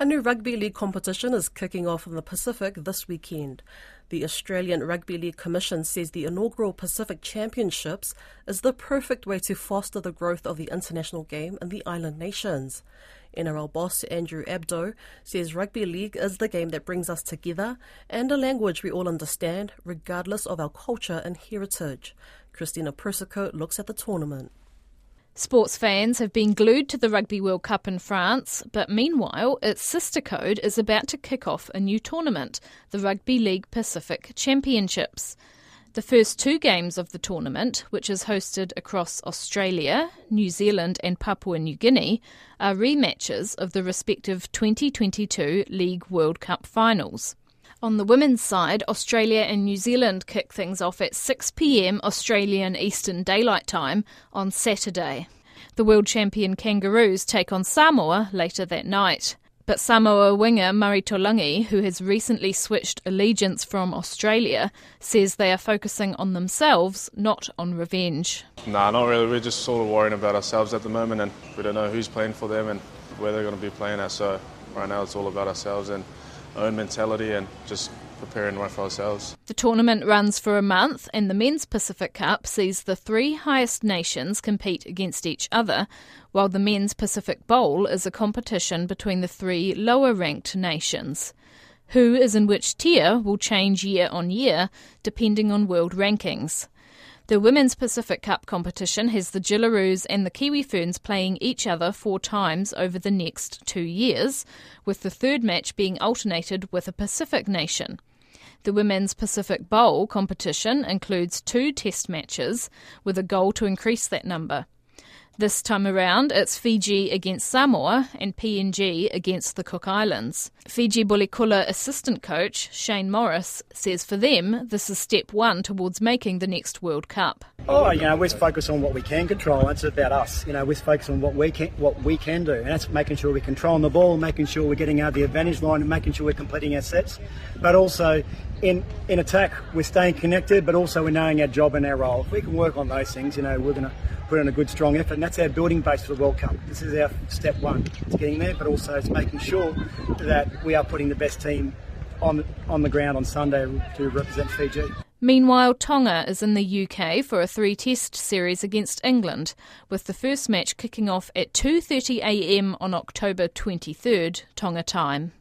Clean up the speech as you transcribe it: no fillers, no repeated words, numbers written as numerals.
A new rugby league competition is kicking off in the Pacific this weekend. The Australian Rugby League Commission says the inaugural Pacific Championships is the perfect way to foster the growth of the international game in the island nations. NRL boss Andrew Abdo says rugby league is the game that brings us together and a language we all understand, regardless of our culture and heritage. Christina Persico looks at the tournament. Sports fans have been glued to the Rugby World Cup in France, but meanwhile, its sister code is about to kick off a new tournament, the Rugby League Pacific Championships. The first two games of the tournament, which is hosted across Australia, New Zealand and Papua New Guinea, are rematches of the respective 2022 League World Cup finals. On the women's side, Australia and New Zealand kick things off at 6 p.m. Australian Eastern Daylight Time on Saturday. The world champion Kangaroos take on Samoa later that night. But Samoa winger Murray Tolungi, who has recently switched allegiance from Australia, says they are focusing on themselves, not on revenge. Not really. We're just sort of worrying about ourselves at the moment, and we don't know who's playing for them and where they're going to be playing us. So right now it's all about ourselves and own mentality and just preparing well for ourselves. The tournament runs for a month and the Men's Pacific Cup sees the three highest nations compete against each other, while the Men's Pacific Bowl is a competition between the three lower-ranked nations. Who is in which tier will change year on year, depending on world rankings. The Women's Pacific Cup competition has the Jillaroos and the Kiwi Ferns playing each other 4 times over the next 2 years, with the third match being alternated with a Pacific nation. The Women's Pacific Bowl competition includes 2 test matches, with a goal to increase that number. This time around, it's Fiji against Samoa and PNG against the Cook Islands. Fiji Bulikula assistant coach Shane Morris says for them, this is step one towards making the next World Cup. We're focused on what we can control. That's about us. We're focused on what we can do, and that's making sure we're controlling the ball, making sure we're getting out of the advantage line, and making sure we're completing our sets, but also in attack, we're staying connected, but also we're knowing our job and our role. If we can work on those things, we're going to put in a good, strong effort, and that's our building base for the World Cup. This is our step one. It's getting there, but also it's making sure that we are putting the best team on the ground on Sunday to represent Fiji. Meanwhile, Tonga is in the UK for a 3-test series against England, with the first match kicking off at 2:30 a.m. on October 23rd, Tonga time.